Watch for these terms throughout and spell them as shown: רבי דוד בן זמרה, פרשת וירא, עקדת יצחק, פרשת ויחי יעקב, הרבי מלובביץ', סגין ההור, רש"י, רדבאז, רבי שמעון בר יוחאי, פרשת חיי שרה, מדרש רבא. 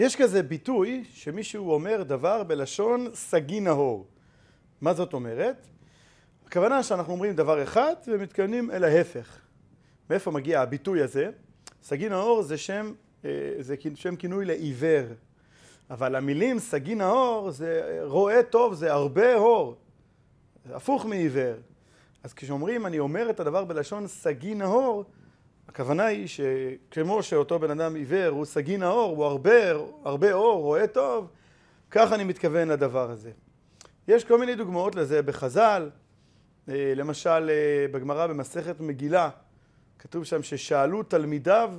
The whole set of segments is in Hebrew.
יש כזה ביטוי שמישהו אומר דבר בלשון סגין ההור. מה זאת אומרת? הכוונה שאנחנו אומרים דבר אחד ומתכוונים אל ההפך. מאיפה מגיע הביטוי הזה? סגין ההור זה שם כינוי לעיוור. אבל המילים סגין ההור זה רואה טוב, זה הרבה הור. הפוך מעיוור. אז כשאומרים אני אומר את הדבר בלשון סגין ההור, הכוונה היא שכמו שאותו בן אדם עיוור הוא סגין ההור, הוא הרבה אור, רואה טוב, כך אני מתכוון לדבר הזה. יש כל מיני דוגמאות לזה בחז"ל, למשל בגמרא במסכת מגילה, כתוב שם ששאלו תלמידיו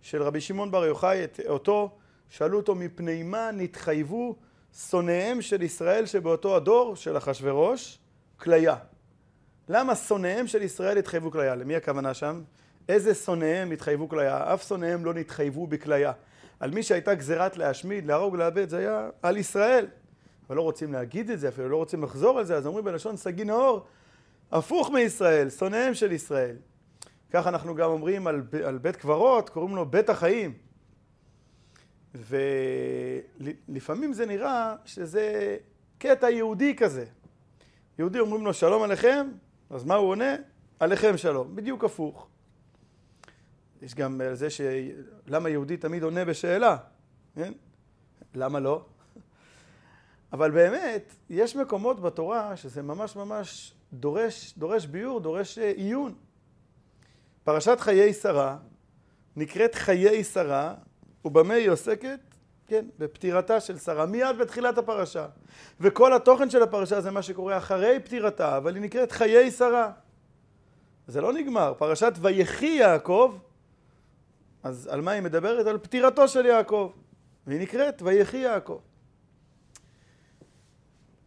של רבי שמעון בר יוחאי שאלו אותו מפני מה נתחייבו שונאיהם של ישראל שבאותו הדור של אחשוורוש, כליה. למה שונאיהם של ישראל התחייבו כליה? למי הכוונה שם? איזה שונאיהם התחייבו כליה? אף שונאיהם לא נתחייבו בכליה. על מי שהייתה גזירת להשמיד, להרוג, לאבד, זה היה על ישראל. אבל לא רוצים להגיד את זה, אפילו לא רוצים לחזור על זה, אז אומרים בלשון סגין ההור, הפוך מישראל, שונאיהם של ישראל. כך אנחנו גם אומרים על בית קברות, קוראים לו בית החיים. ולפעמים זה נראה שזה קטע יהודי כזה. יהודי אומרים לו שלום עליכם, אז מה הוא עונה? עליכם שלום, בדיוק הפוך. יש גם על זה למה יהודי תמיד עונה בשאלה, כן? למה לא? אבל באמת, יש מקומות בתורה שזה ממש ממש דורש ביור, דורש עיון. פרשת חיי שרה, נקראת חיי שרה, ובמה היא עוסקת? כן, בפטירתה של שרה, מיד בתחילת הפרשה. וכל התוכן של הפרשה זה מה שקורה אחרי פטירתה, אבל היא נקראת חיי שרה. זה לא נגמר. פרשת ויחי יעקב, אז על מה היא מדברת? על פטירתו של יעקב. והיא נקראת ויחי יעקב.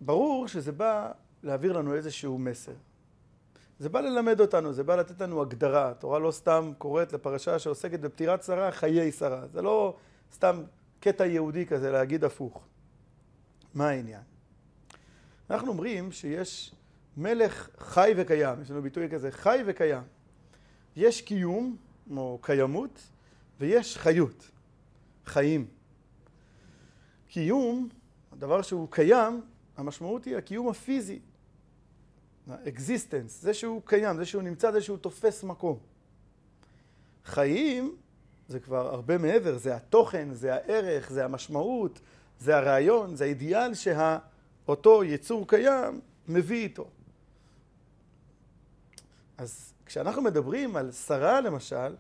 ברור שזה בא להעביר לנו איזשהו מסר. זה בא ללמד אותנו, זה בא לתת לנו הגדרה. התורה לא סתם קוראת לפרשה שעוסקת בפטירת שרה, חיי שרה. זה לא סתם קטע יהודי כזה להגיד הפוך. מה העניין? אנחנו אומרים שיש מלך חי וקיים. יש לנו ביטוי כזה, חי וקיים. יש קיום, או קיימות, ויש חיות, חיים. קיום, הדבר שהוא קיים, המשמעות היא הקיום הפיזי. האקזיסטנס, זה שהוא קיים, זה שהוא נמצא, זה שהוא תופס מקום. חיים זה כבר הרבה מעבר, זה התוכן, זה הערך, זה המשמעות, זה הרעיון, זה האידיאל שאותו יצור קיים מביא איתו. אז כשאנחנו מדברים על שרה למשל,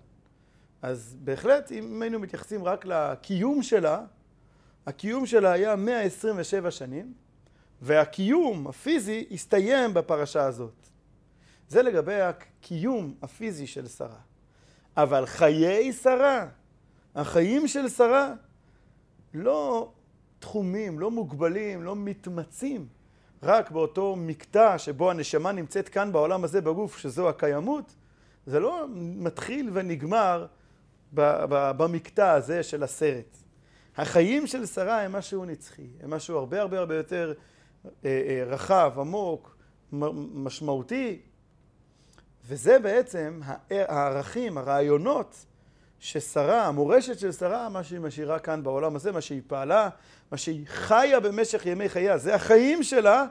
אז בהחלט אם היינו מתייחסים רק לקיום שלה, הקיום שלה היה 127 שנים, והקיום הפיזי הסתיים בפרשה הזאת. זה לגבי הקיום הפיזי של שרה. אבל חיי שרה, החיים של שרה, לא תחומים, לא מוגבלים, לא מתמצים, רק באותו מקטע שבו הנשמה נמצאת כאן בעולם הזה בגוף, שזו הקיימות, זה לא מתחיל ונגמר במקטע הזה של הסרט. החיים של שרה הם משהו נצחי, הם משהו הרבה הרבה הרבה יותר רחב, עמוק, משמעותי, וזה בעצם הערכים, הרעיונות ששרה, המורשת של שרה, מה שהיא משאירה כאן בעולם הזה, מה שהיא פעלה, מה שהיא חיה במשך ימי חייה, זה החיים שלה,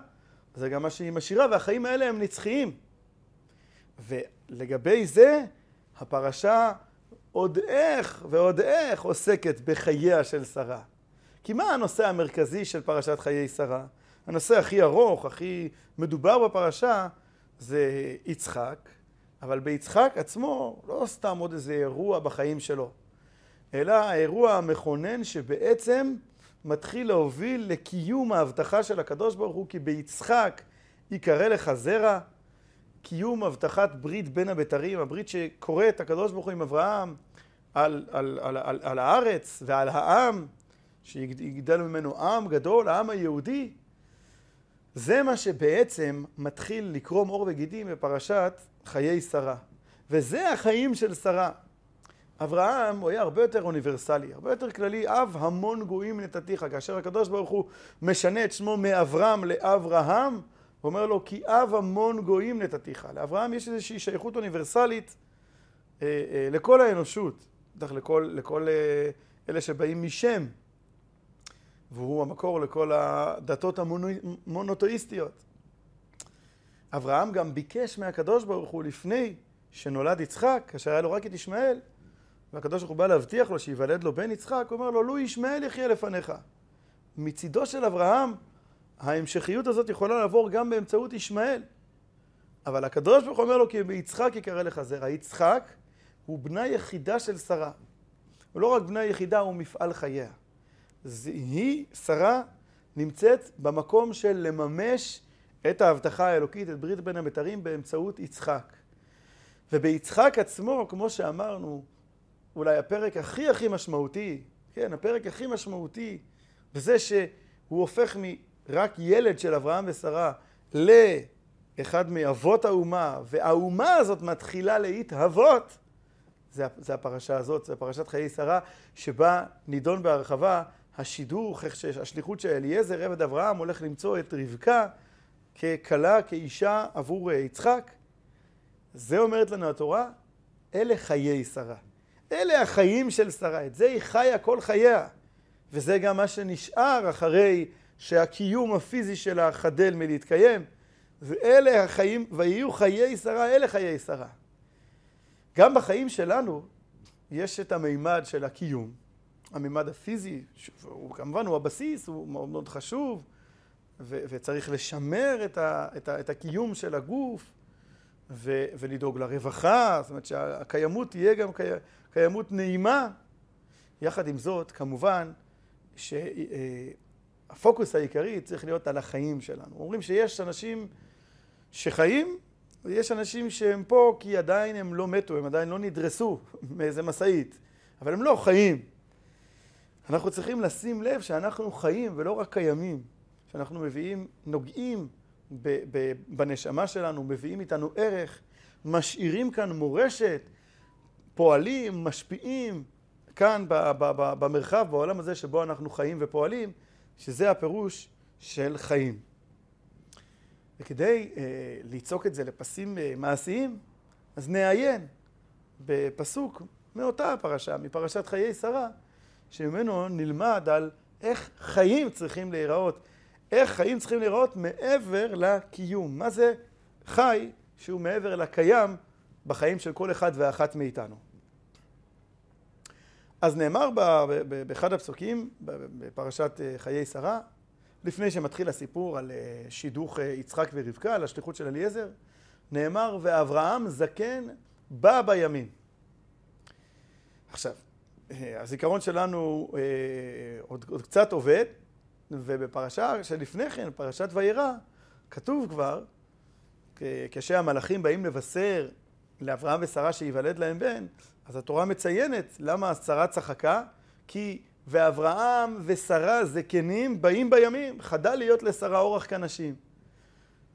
זה גם מה שהיא משאירה, והחיים האלה הם נצחיים. ולגבי זה, הפרשה עוד איך ועוד איך עוסקת בחייה של שרה. כי מה הנושא המרכזי של פרשת חיי שרה? הנושא הכי ארוך, הכי מדובר בפרשה, זה יצחק, אבל ביצחק עצמו לא סתם עוד איזה אירוע בחיים שלו, אלא האירוע המכונן שבעצם מתחיל להוביל לקיום ההבטחה של הקדוש ברוך הוא, כי ביצחק יקרא לך זרע, קיום הבטחת ברית בין הבתרים, הברית שקוראת הקדוש ברוך הוא עם אברהם על הארץ ועל העם, שיגדל ממנו עם גדול, העם היהודי. זה מה שבעצם מתחיל לקרום עור וגידים בפרשת חיי שרה. וזה החיים של שרה. אברהם הוא היה הרבה יותר אוניברסלי, הרבה יותר כללי, אב המון גויים נתתיך, כאשר הקדוש ברוך הוא משנה את שמו מאברהם לאברהם, הוא אומר לו, כי אב המון גויים נתתיך. לאברהם יש איזושהי שייכות אוניברסלית לכל האנושות, בטח לכל אלה שבאים משם. והוא המקור לכל הדתות המונותאיסטיות. אברהם גם ביקש מהקדוש ברוך הוא לפני שנולד יצחק, כאשר היה לו רק את ישמעאל, והקדוש ברוך הוא בא להבטיח לו שיוולד לו בן יצחק, הוא אומר לו, לו ישמעאל יחיה לפניך. מצידו של אברהם, ההמשכיות הזאת יכולה לעבור גם באמצעות ישמעאל. אבל הקדוש ברוך הוא אומר לו, כי ביצחק יקרא לך זרע. יצחק הוא בנה יחידה של שרה. הוא לא רק בנה יחידה, הוא מפעל חייה. היא, שרה, נמצאת במקום של לממש את ההבטחה האלוקית, את ברית בין המתרים, באמצעות יצחק. וביצחק עצמו, כמו שאמרנו, אולי הפרק הכי משמעותי, כן, הפרק הכי משמעותי, בזה שהוא הופך מרק ילד של אברהם ושרה לאחד מאבות האומה, והאומה הזאת מתחילה להתהוות. זה הפרשה הזאת, זה פרשת חיי שרה, שבה נידון בהרחבה השידוך, השליחות של אליעזר, עבד אברהם, הולך למצוא את רבקה ככלה, כאישה עבור יצחק. זה אומרת לנו התורה, אלה חיי שרה. אלה החיים של שרה, את זה היא חיה כל חייה. וזה גם מה שנשאר אחרי שהקיום הפיזי שלה חדל מלהתקיים. ואלה החיים, ויהיו חיי שרה, אלה חיי שרה. גם בחיים שלנו יש את המימד של הקיום. המימד הפיזי, הוא כמובן הוא הבסיס, הוא מאוד מאוד חשוב, וצריך לשמר את הקיום של הגוף, ולדאוג לרווחה, זאת אומרת שהקיימות תהיה גם קיימות נעימה. יחד עם זאת, כמובן, שהפוקוס העיקרי צריך להיות על החיים שלנו. אומרים שיש אנשים שחיים, ויש אנשים שהם פה כי עדיין הם לא מתו, הם עדיין לא נדרסו מאיזה מסעית, אבל הם לא חיים. אנחנו צריכים לשים לב שאנחנו חיים ולא רק קיימים, שאנחנו נוגעים בנשמה שלנו, מביאים איתנו ערך, משאירים כאן מורשת, פועלים, משפיעים, כאן במרחב, בעולם הזה שבו אנחנו חיים ופועלים, שזה הפירוש של חיים. וכדי ליצוק את זה לפסים מעשיים, אז נעיין בפסוק מאותה הפרשה, מפרשת חיי שרה, שממנו נלמד על איך חיים צריכים להיראות, איך חיים צריכים להיראות מעבר לקיום. מה זה חי שהוא מעבר לקיים בחיים של כל אחד ואחת מאיתנו? אז נאמר באחד הפסוקים, בפרשת חיי שרה, לפני שמתחיל הסיפור על שידוך יצחק ורבקה, על השליחות של אליעזר, נאמר, ואברהם זקן בא בימים. עכשיו, הזיכרון שלנו עוד קצת עובד, ובפרשה שלפני כן, פרשת וירא, כתוב כבר, כשהמלאכים באים לבשר לאברהם ושרה שיוולד להם בן, אז התורה מציינת למה שרה צחקה, כי ואברהם ושרה זקנים באים בימים, חדל להיות לשרה אורך כנשים.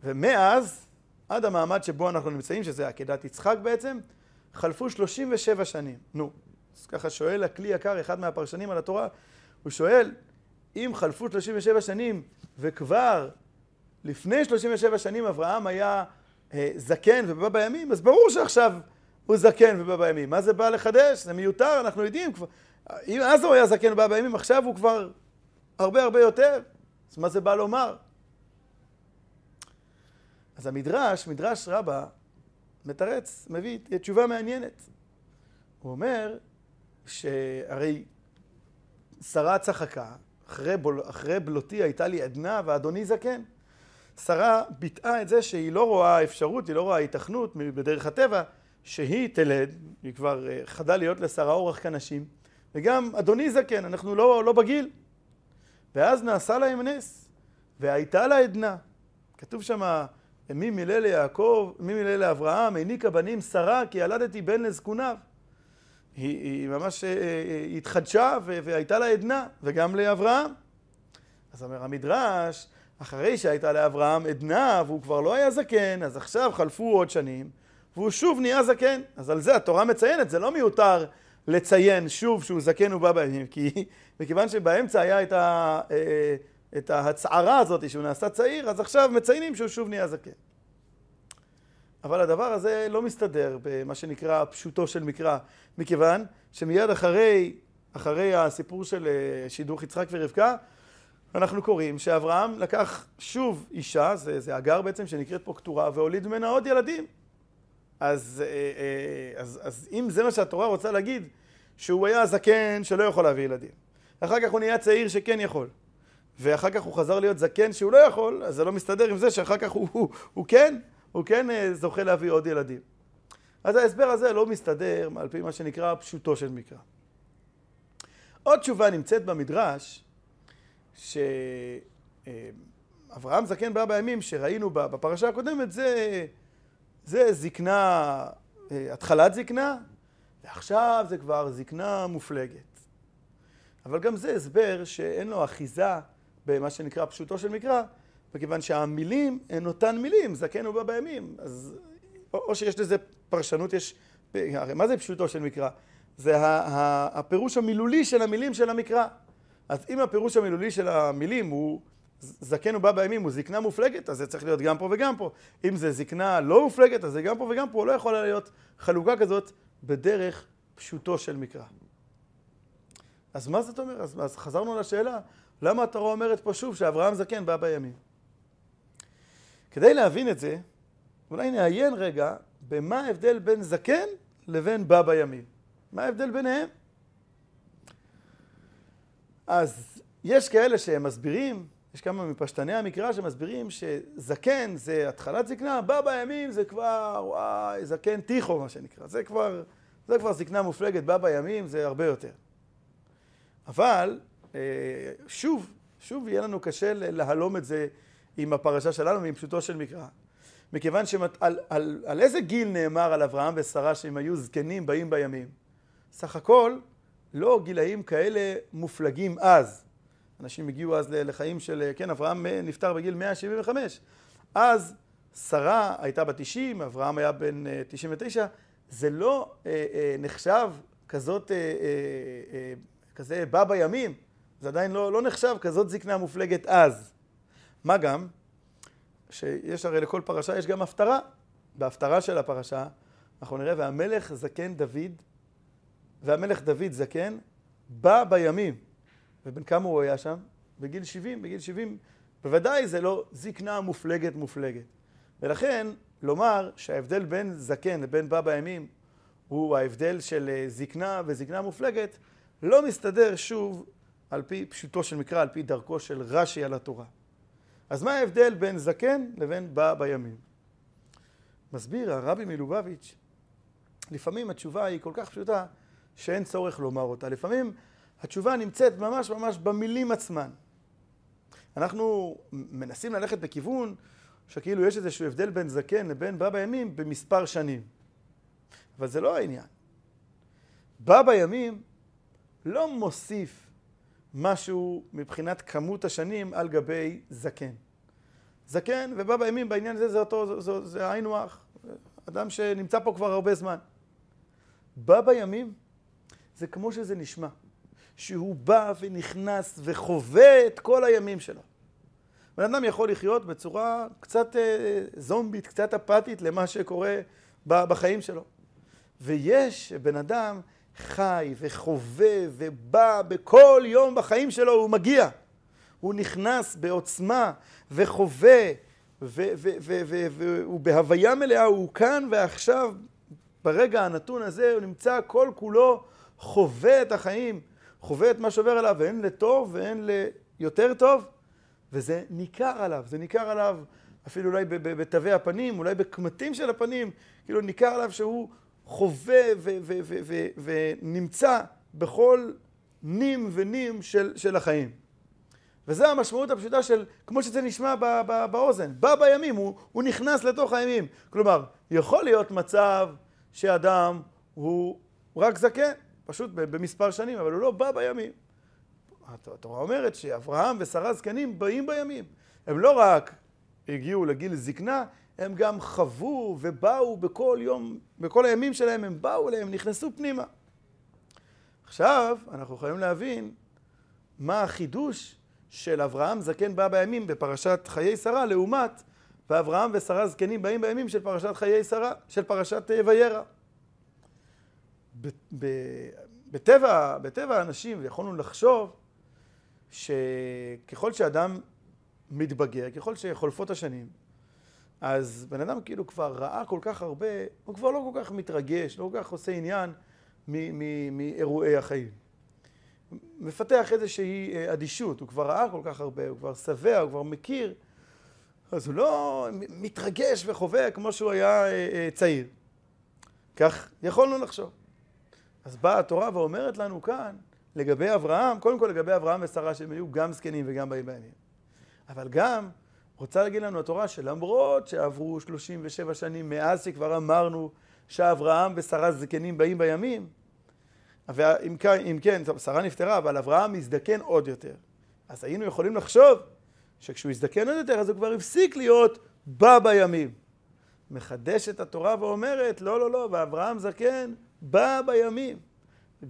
ומאז, עד המעמד שבו אנחנו נמצאים, שזה עקדת יצחק בעצם, חלפו 37 שנים. נו, אז ככה שואל הכלי יקר, אחד מהפרשנים על התורה, הוא שואל, אם חלפו 37 שנים, וכבר לפני 37 שנים אברהם היה זקן ובא בימים, אז ברור שעכשיו הוא זקן ובא בימים. מה זה בא לחדש? זה מיותר, אנחנו יודעים כבר. אם אז הוא היה זקן ובא בימים, עכשיו הוא כבר הרבה יותר. אז מה זה בא לומר? אז המדרש, מדרש רבא, מתרץ, מביא תשובה מעניינת. הוא אומר שהרי שרה צחקה, אחרי בלותי הייתה לי עדנה ואדוני זקן. שרה ביטאה את זה שהיא לא רואה אפשרות, היא לא רואה התכנות בדרך הטבע, שהיא תלד, היא כבר חדלה להיות לשרה אורך כנשים, וגם אדוני זקן, אנחנו לא בגיל. ואז נעשה להם נס, והייתה לה עדנה. כתוב שמה, מי מילה ליעקב, מי מילה לאברהם, העניקה בנים שרה, כי ילדתי בן לזקוניו. היא ממש התחדשה והייתה לה עדנה, וגם לאברהם. אז אומר המדרש, אחרי שהייתה לאברהם עדנה, והוא כבר לא היה זקן, אז עכשיו חלפו עוד שנים, והוא שוב נהיה זקן. אז על זה התורה מציינת, זה לא מיותר לציין שוב שהוא זקן ובא בימים, כי מכיוון שבאמצע היה את ההצערה הזאת שהוא נעשה צעיר, אז עכשיו מציינים שהוא שוב נהיה זקן. אבל הדבר הזה לא מסתדר במה שנקרא פשוטו של מקרא, מכיוון שמיד אחרי הסיפור של שידוך יצחק ורבקה, אנחנו קוראים שאברהם לקח שוב אישה, זה אגר בעצם שנקראת פה כתורה, והוליד ממנה עוד ילדים. אז אם זה מה שהתורה רוצה להגיד, שהוא היה זקן שלא יכול להביא ילדים. אחר כך הוא נהיה צעיר שכן יכול. ואחר כך הוא חזר להיות זקן שהוא לא יכול, אז זה לא מסתדר עם זה שאחר כך הוא כן זוכה להביא עוד ילדים. אז ההסבר הזה לא מסתדר על פי מה שנקרא פשוטו של מקרא. עוד תשובה נמצאת במדרש, שאברהם זקן בא בימים שראינו בפרשה הקודמת, זה זקנה, התחלת זקנה, ועכשיו זה כבר זקנה מופלגת. אבל גם זה הסבר שאין לו אחיזה במה שנקרא פשוטו של מקרא, מכיוון שהמילים הן אותן מילים, זקן הוא בא בימים. אז או שיש לזה פרשנות, יש... הרי מה זה פשוטו של מקרא? זה הפירוש המילולי של המילים של המקרא. אז אם הפירוש המילולי של המילים הוא זקן הוא בא בימים, הוא זקנה מופלגת, אז זה צריך להיות גם פה וגם פה. אם זה זקנה לא מופלגת, אז זה גם פה וגם פה. הוא לא יכול להיות חלוקה כזאת בדרך פשוטו של מקרא. אז מה זאת אומרת? אז חזרנו לשאלה, למה התורה אומרת פה שוב שאברהם זקן בא בימים? כדי להבין את זה, אולי נעיין רגע במה ההבדל בין זקן לבין בא בימים. מה ההבדל ביניהם? אז יש כאלה שמסבירים, יש כמה מפשטני המקרא שמסבירים שזקן זה התחלת זקנה, בא בימים זה כבר, וואי, זקן תיכו מה שנקרא. זה כבר זקנה מופלגת, בא בימים זה הרבה יותר. אבל שוב יהיה לנו קשה להלום את זה עם הפרשה שלנו ועם פשוטו של מקרא. מכיוון שעל איזה גיל נאמר על אברהם ושרה שהם היו זקנים באים בימים? סך הכל לא גילאים כאלה מופלגים אז. אנשים הגיעו אז לחיים של, כן, אברהם נפטר בגיל 175. אז שרה הייתה בת 90, אברהם היה בן 99. זה לא נחשב כזאת... כזה בא בימים, זה עדיין לא נחשב, כזאת זקנה מופלגת אז. מה גם, שיש הרי לכל פרשה, יש גם הפטרה. בהפטרה של הפרשה, אנחנו נראה, והמלך זקן דוד, והמלך דוד זקן, בא בימים. ובן כמה הוא היה שם? בגיל 70, בגיל 70, בוודאי זה לא זקנה מופלגת. ולכן, לומר שההבדל בין זקן לבין בא בימים, הוא ההבדל של זקנה וזקנה מופלגת, לא מסתדר שוב על פי פשוטו של מקרא, על פי דרכו של רש"י על התורה. אז מה ההבדל בין זקן לבין בא בימים? מסביר הרבי מלובביץ', לפעמים התשובה היא כל כך פשוטה שאין צורך לומר אותה. לפעמים התשובה נמצאת ממש במילים עצמן. אנחנו מנסים ללכת בכיוון שכאילו יש איזשהו הבדל בין זקן לבין בא בימים במספר שנים. אבל זה לא העניין. בא בימים לא מוסיף משהו מבחינת כמות השנים על גבי זקן. זקן ובא בימים בעניין הזה זה עין ואח, אדם שנמצא פה כבר הרבה זמן. בא בימים זה כמו שזה נשמע, שהוא בא ונכנס וחווה את כל הימים שלו. ואדם יכול לחיות בצורה קצת זומבית, קצת אפתית למה שקורה בחיים שלו. ויש בן אדם חי וחווה ובא בכל יום בחיים שלו, הוא מגיע. הוא נכנס בעוצמה וחווה, והוא בהוויה מלאה, הוא כאן ועכשיו, ברגע הנתון הזה, הוא נמצא כל כולו, חווה את החיים, חווה את מה שעובר עליו, ואין לטוב ואין ליותר טוב, וזה ניכר עליו, זה ניכר עליו אפילו אולי בתווי הפנים, אולי בקמטים של הפנים, כאילו ניכר עליו שהוא חווה ונמצא בכל נים ונים של החיים. וזו המשמעות הפשוטה של, כמו שזה נשמע באוזן, בא בימים, הוא נכנס לתוך הימים. כלומר, יכול להיות מצב שאדם הוא רק זקן, פשוט במספר שנים, אבל הוא לא בא בימים. התורה אומרת שאברהם ושרה זקנים באים בימים. הם לא רק הגיעו לגיל זקנה, הם גם חוו ובאו בכל יום, בכל הימים שלהם הם באו אליהם, נכנסו פנימה. עכשיו אנחנו יכולים להבין מה החידוש של אברהם זקן בא בימים בפרשת חיי שרה, לעומת ואברהם ושרה זקנים באים בימים של פרשת חיי שרה, של פרשת וירא. בטבע האנשים יכולנו לחשוב שככל שאדם מתבגר, ככל שחולפות השנים, אז בן אדם כאילו כבר ראה כל כך הרבה, הוא כבר לא כל כך מתרגש, לא כל כך עושה עניין מאירועי החיים. מפתח איזושהי אדישות, הוא כבר ראה כל כך הרבה, הוא כבר שבע, הוא כבר מכיר, אז הוא לא מתרגש וחווה כמו שהוא היה צעיר. כך יכולנו לחשוב. אז באה התורה ואומרת לנו כאן, לגבי אברהם, קודם כל לגבי אברהם ושרה שהם היו גם זקנים וגם באים בימים. אבל גם רוצה להגיד לנו התורה שלמרות שעברו 37 שנים מאז שכבר אמרנו שאברהם ושרה זקנים באים בימים, ואם כן, שרה נפטרה, אבל אברהם הזדקן עוד יותר. אז היינו יכולים לחשוב שכשהוא הזדקן עוד יותר, אז הוא כבר הפסיק להיות בא בימים. מחדשת התורה ואומרת, לא, לא, לא, ואברהם זקן בא בימים.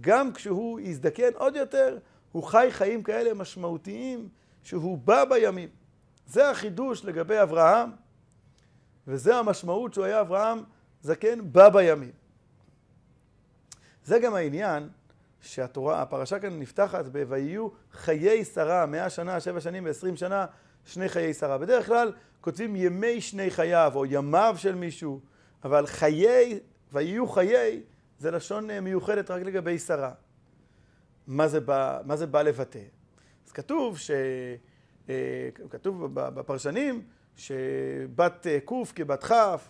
גם כשהוא הזדקן עוד יותר, הוא חי חיים כאלה משמעותיים שהוא בא בימים. זה החידוש לגבי אברהם, וזה המשמעות שהוא היה אברהם זקן בא בימים. זה גם העניין שהתורה, הפרשה כאן נפתחת ב"ויהיו חיי שרה", 100 שנה, 7 שנים ו20 שנה, 2 חיי שרה. בדרך כלל כותבים ימי 2 חייו או ימיו של מישהו, אבל חיי, "ויהיו חיי", זה לשון מיוחדת רק לגבי שרה. מה זה בא לבטא? אז כתוב בפרשנים שבת קוף כבת חף,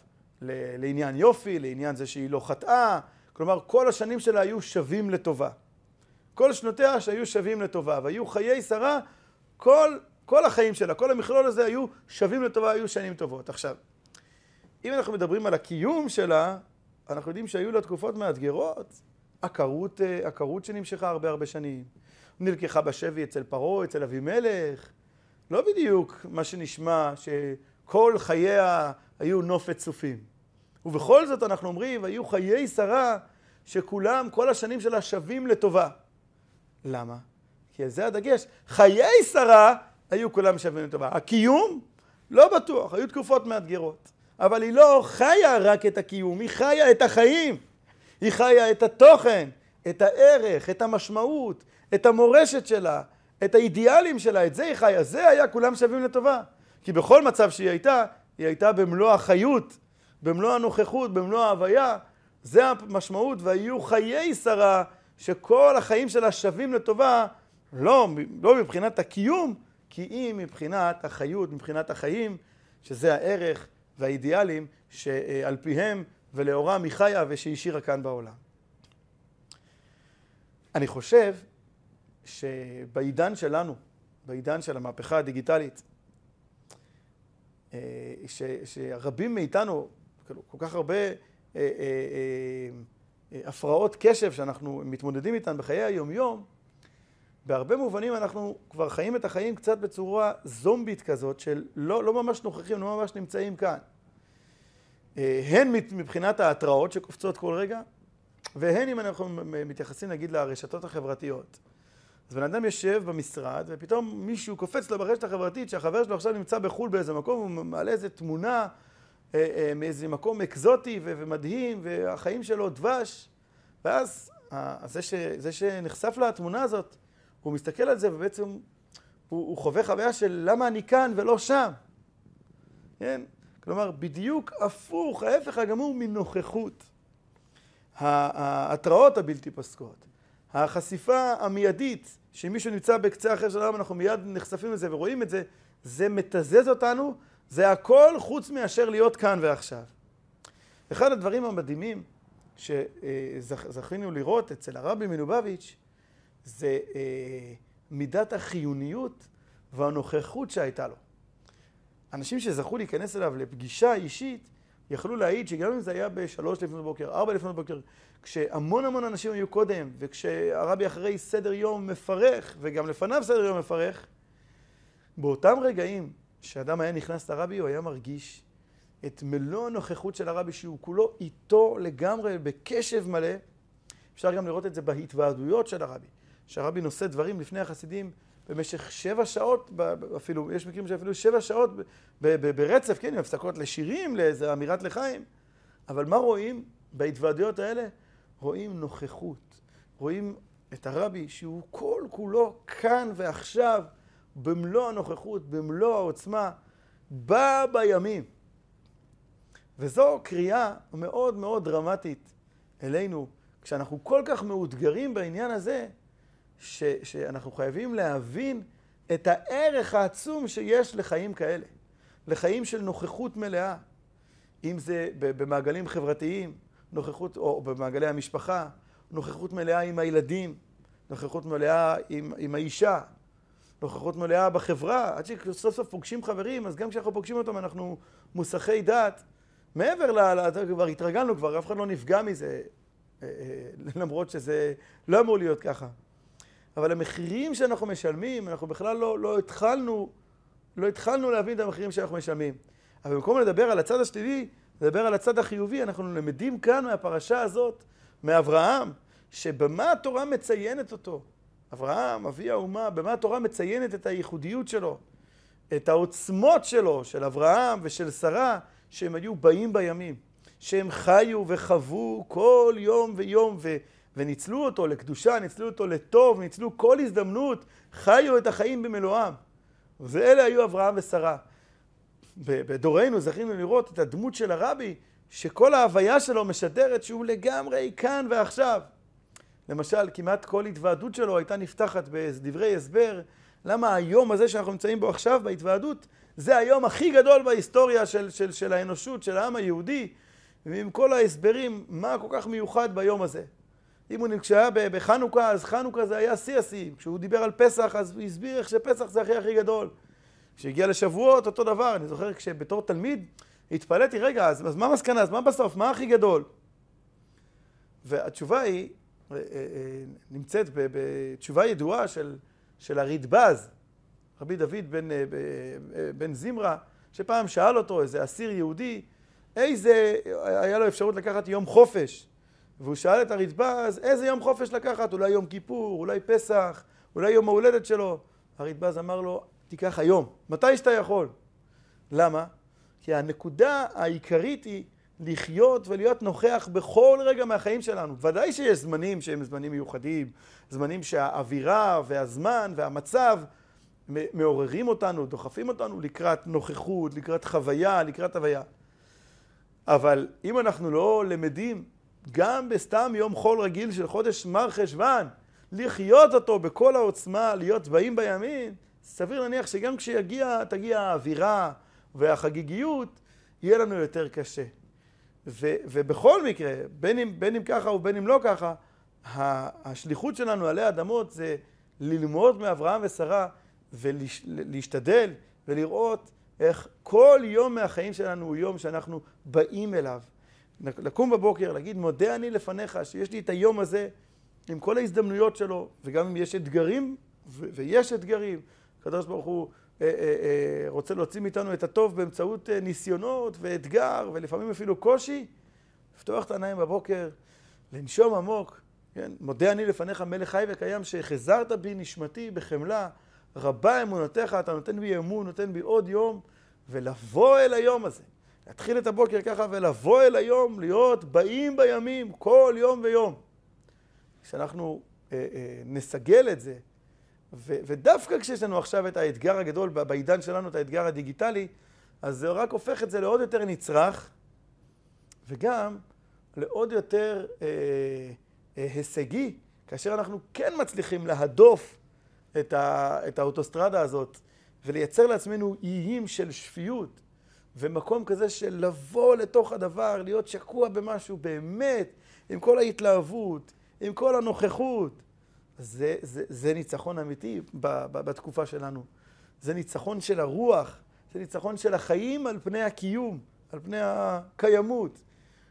לעניין יופי, לעניין זה שהיא לא חטאה, כלומר כל השנים שלה היו שווים לטובה. כל שנותיה שהיו שווים לטובה, והיו חיי שרה, כל החיים שלה, כל המכלול הזה היו שווים לטובה, היו שנים טובות. עכשיו, אם אנחנו מדברים על הקיום שלה, אנחנו יודעים שהיו לה תקופות מאתגרות, עקרות שנמשכה הרבה שנים. נלקחה בשבי אצל פרעה, אצל אבימלך, לא בדיוק מה שנשמע שכל חייה היו נופת צופים. ובכל זאת אנחנו אומרים, היו חיי שרה שכולם, כל השנים שלה שווים לטובה. למה? כי זה הדגש. חיי שרה היו כולם שווים לטובה. הקיום? לא בטוח, היו תקופות מאתגרות. אבל היא לא חיה רק את הקיום, היא חיה את החיים. היא חיה את התוכן, את הערך, את המשמעות, את המורשת שלה, את האידיאלים שלה, את זה היא חיה. זה היה כולם שווים לטובה. כי בכל מצב שהיא הייתה, היא הייתה במלוא החיות, במלוא הנוכחות, במלוא ההוויה. זה המשמעות, והיו חיי שרה שכל החיים שלה שווים לטובה, לא מבחינת הקיום, כי היא מבחינת החיות, מבחינת החיים, שזה הערך והאידיאלים שעל פיהם ולאורם היא חיה ושהשאירה כאן בעולם. אני חושב שבעידן שלנו, בעידן של המהפכה הדיגיטלית, שרבים מאיתנו, כל כך הרבה הפרעות קשב שאנחנו מתמודדים איתן בחיי היום-יום, בהרבה מובנים אנחנו כבר חיים את החיים קצת בצורה זומבית כזאת, של לא ממש נוכחים, לא ממש נמצאים כאן. הן מבחינת ההתראות שקופצות כל רגע, והן אם אנחנו מתייחסים נגיד לרשתות החברתיות. אז בן אדם יושב במשרד, ופתאום מישהו קופץ לו ברשת החברתית שהחבר שלו עכשיו נמצא בחול באיזה מקום, הוא מעלה איזה תמונה מאיזה מקום אקזוטי ומדהים, והחיים שלו דבש. ואז זה שנחשף לתמונה הזאת, הוא מסתכל על זה ובעצם הוא חווה חוויה של למה אני כאן ולא שם. כן? כלומר, בדיוק הפוך, ההפך הגמור מנוכחות. ההתראות הבלתי פסקות. החשיפה המיידית, שמישהו נמצא בקצה אחר של העולם, אנחנו מיד נחשפים לזה ורואים את זה, זה מתזז אותנו, זה הכל חוץ מאשר להיות כאן ועכשיו. אחד הדברים המדהימים שזכינו לראות אצל הרבי מלובביץ' זה מידת החיוניות והנוכחות שהייתה לו. אנשים שזכו להיכנס אליו לפגישה אישית, יכלו להעיד שגם אם זה היה ב3:00 לפנות בוקר, 4:00 לפנות בוקר, כשהמון אנשים היו קודם, וכשהרבי אחרי סדר יום מפרך, וגם לפניו סדר יום מפרך, באותם רגעים שאדם היה נכנס לרבי, הוא היה מרגיש את מלוא הנוכחות של הרבי, שהוא כולו איתו לגמרי, בקשב מלא. אפשר גם לראות את זה בהתוועדויות של הרבי, שהרבי נושא דברים לפני החסידים במשך 7 שעות, אפילו, יש מקרים שאפילו 7 שעות ברצף, כן, הפסקות לשירים, לאיזו אמירת לחיים. אבל מה רואים בהתוועדויות האלה? רואים נוכחות, רואים את הרבי שהוא כל כולו כאן ועכשיו, במלוא הנוכחות, במלוא העוצמה, בא בימים. וזו קריאה מאוד מאוד דרמטית אלינו, כשאנחנו כל כך מאותגרים בעניין הזה, שאנחנו חייבים להבין את הערך העצום שיש לחיים כאלה, לחיים של נוכחות מלאה, אם זה במעגלים חברתיים, נוכחות, או במעגלי המשפחה, נוכחות מלאה עם הילדים, נוכחות מלאה עם האישה, נוכחות מלאה בחברה, עד שסוף סוף פוגשים חברים, אז גם כשאנחנו פוגשים אותם אנחנו מוסחי דעת, מעבר כבר התרגלנו כבר, אף אחד לא נפגע מזה, למרות שזה לא אמור להיות ככה. אבל המחירים שאנחנו משלמים, אנחנו בכלל לא התחלנו להבין את המחירים שאנחנו משלמים. אבל במקום לדבר על הצד השלילי, לדבר על הצד החיובי, אנחנו למדים כאן מהפרשה הזאת, מאברהם, שבמה התורה מציינת אותו. אברהם, אבי האומה, במה התורה מציינת את הייחודיות שלו, את העוצמות שלו, של אברהם ושל שרה, שהם היו באים בימים, שהם חיו וחוו כל יום ויום וניצלו אותו לקדושה, ניצלו אותו לטוב, ניצלו כל הזדמנות, חיו את החיים במלואם. ואלה היו אברהם ושרה. בדורנו זכינו לראות את הדמות של הרבי, שכל ההוויה שלו משדרת שהוא לגמרי כאן ועכשיו. למשל, כמעט כל התוועדות שלו הייתה נפתחת בדברי הסבר, למה היום הזה שאנחנו נמצאים בו עכשיו בהתוועדות, זה היום הכי גדול בהיסטוריה של האנושות, של העם היהודי, ועם כל ההסברים, מה כל כך מיוחד ביום הזה. אם הוא נקשעה בחנוכה, אז חנוכה זה היה סי-סי. כשהוא דיבר על פסח, אז הוא הסביר איך שפסח זה הכי גדול. כשהגיע לשבועות, אותו דבר. אני זוכר כשבתור תלמיד התפלאתי, רגע, אז מה המסקנה? אז מה בסוף? מה הכי גדול? והתשובה היא, נמצאת בתשובה ידועה של הרדבאז, רבי דוד בן זמרה, שפעם שאל אותו, איזה אסיר יהודי, איזה, היה לו אפשרות לקחת יום חופש. והוא שאל את הרדבאז, איזה יום חופש לקחת? אולי יום כיפור, אולי פסח, אולי יום ההולדת שלו. הרדבאז אמר לו, תיקח היום, מתי שאתה יכול. למה? כי הנקודה העיקרית היא לחיות ולהיות נוכח בכל רגע מהחיים שלנו. ודאי שיש זמנים שהם זמנים מיוחדים, זמנים שהאווירה והזמן והמצב מעוררים אותנו, דוחפים אותנו לקראת נוכחות, לקראת חוויה, לקראת הוויה. אבל אם אנחנו לא למדים, גם בסתם יום חול רגיל של חודש מר חשוון, לחיות אותו בכל העוצמה, להיות באים בימין, סביר להניח שגם תגיע האווירה והחגיגיות, יהיה לנו יותר קשה. ובכל מקרה, בין אם ככה ובין אם לא ככה, השליחות שלנו עלי האדמות זה ללמוד מאברהם ושרה, ולהשתדל ולראות איך כל יום מהחיים שלנו הוא יום שאנחנו באים אליו. לקום בבוקר, להגיד, מודה אני לפניך שיש לי את היום הזה עם כל ההזדמנויות שלו, וגם אם יש אתגרים, ויש אתגרים. הקדוש ברוך הוא רוצה להוציא מאיתנו את הטוב באמצעות ניסיונות ואתגר, ולפעמים אפילו קושי, לפתוח את העיניים בבוקר, לנשום עמוק. כן? מודה אני לפניך מלך חי וקיים שהחזרת בי נשמתי בחמלה, רבה אמונותיך, אתה נותן בי אמון, נותן בי עוד יום, ולבוא אל היום הזה. להתחיל את הבוקר ככה ולבוא אל היום, להיות באים בימים, כל יום ויום. כשאנחנו נסגל את זה, ודווקא כשיש לנו עכשיו את האתגר הגדול, בעידן שלנו את האתגר הדיגיטלי, אז זה רק הופך את זה לעוד יותר נצרך, וגם לעוד יותר הישגי, כאשר אנחנו כן מצליחים להדוף את האוטוסטרדה הזאת, ולייצר לעצמנו איים של שפיות, ומקום כזה של לבוא לתוך הדבר, להיות שקוע במשהו באמת, עם כל ההתלהבות, עם כל הנוכחות. זה ניצחון אמיתי בתקופה שלנו. זה ניצחון של הרוח, זה ניצחון של החיים על פני הקיום, על פני הקיימות.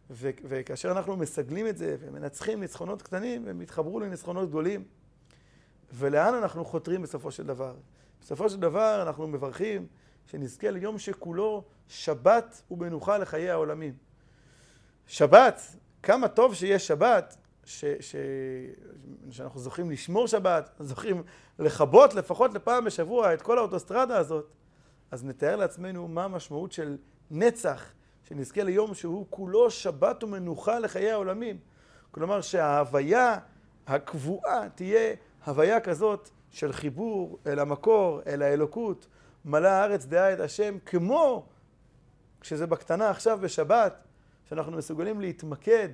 וכאשר אנחנו מסגלים את זה ומנצחים ניצחונות קטנים, הם מתחברו לניצחונות גדולים. ולאן אנחנו חותרים בסופו של דבר? בסופו של דבר אנחנו מברכים שנזכה ליום שכולו שבת ומנוחה לחיי העולמים. שבת, כמה טוב שיש שבת, שאנחנו זוכים לשמור שבת, זוכים לחבות לפחות לפעם בשבוע את כל האוטוסטרדה הזאת, אז נתאר לעצמנו מה המשמעות של נצח, שנזכה ליום שהוא כולו שבת ומנוחה לחיי העולמים. כלומר שההוויה הקבועה תהיה הוויה כזאת של חיבור אל המקור, אל האלוקות, מלא הארץ דעה את השם, כמו כשזה בקטנה עכשיו בשבת, שאנחנו מסוגלים להתמקד,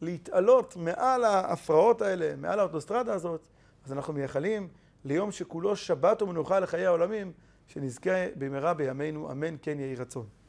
להתעלות מעל ההפרעות האלה, מעל האוטוסטרדה הזאת, אז אנחנו מייחלים ליום שכולו שבת ומנוחה לחיי העולמים, שנזכה במהרה בימינו, אמן כן יהי רצון.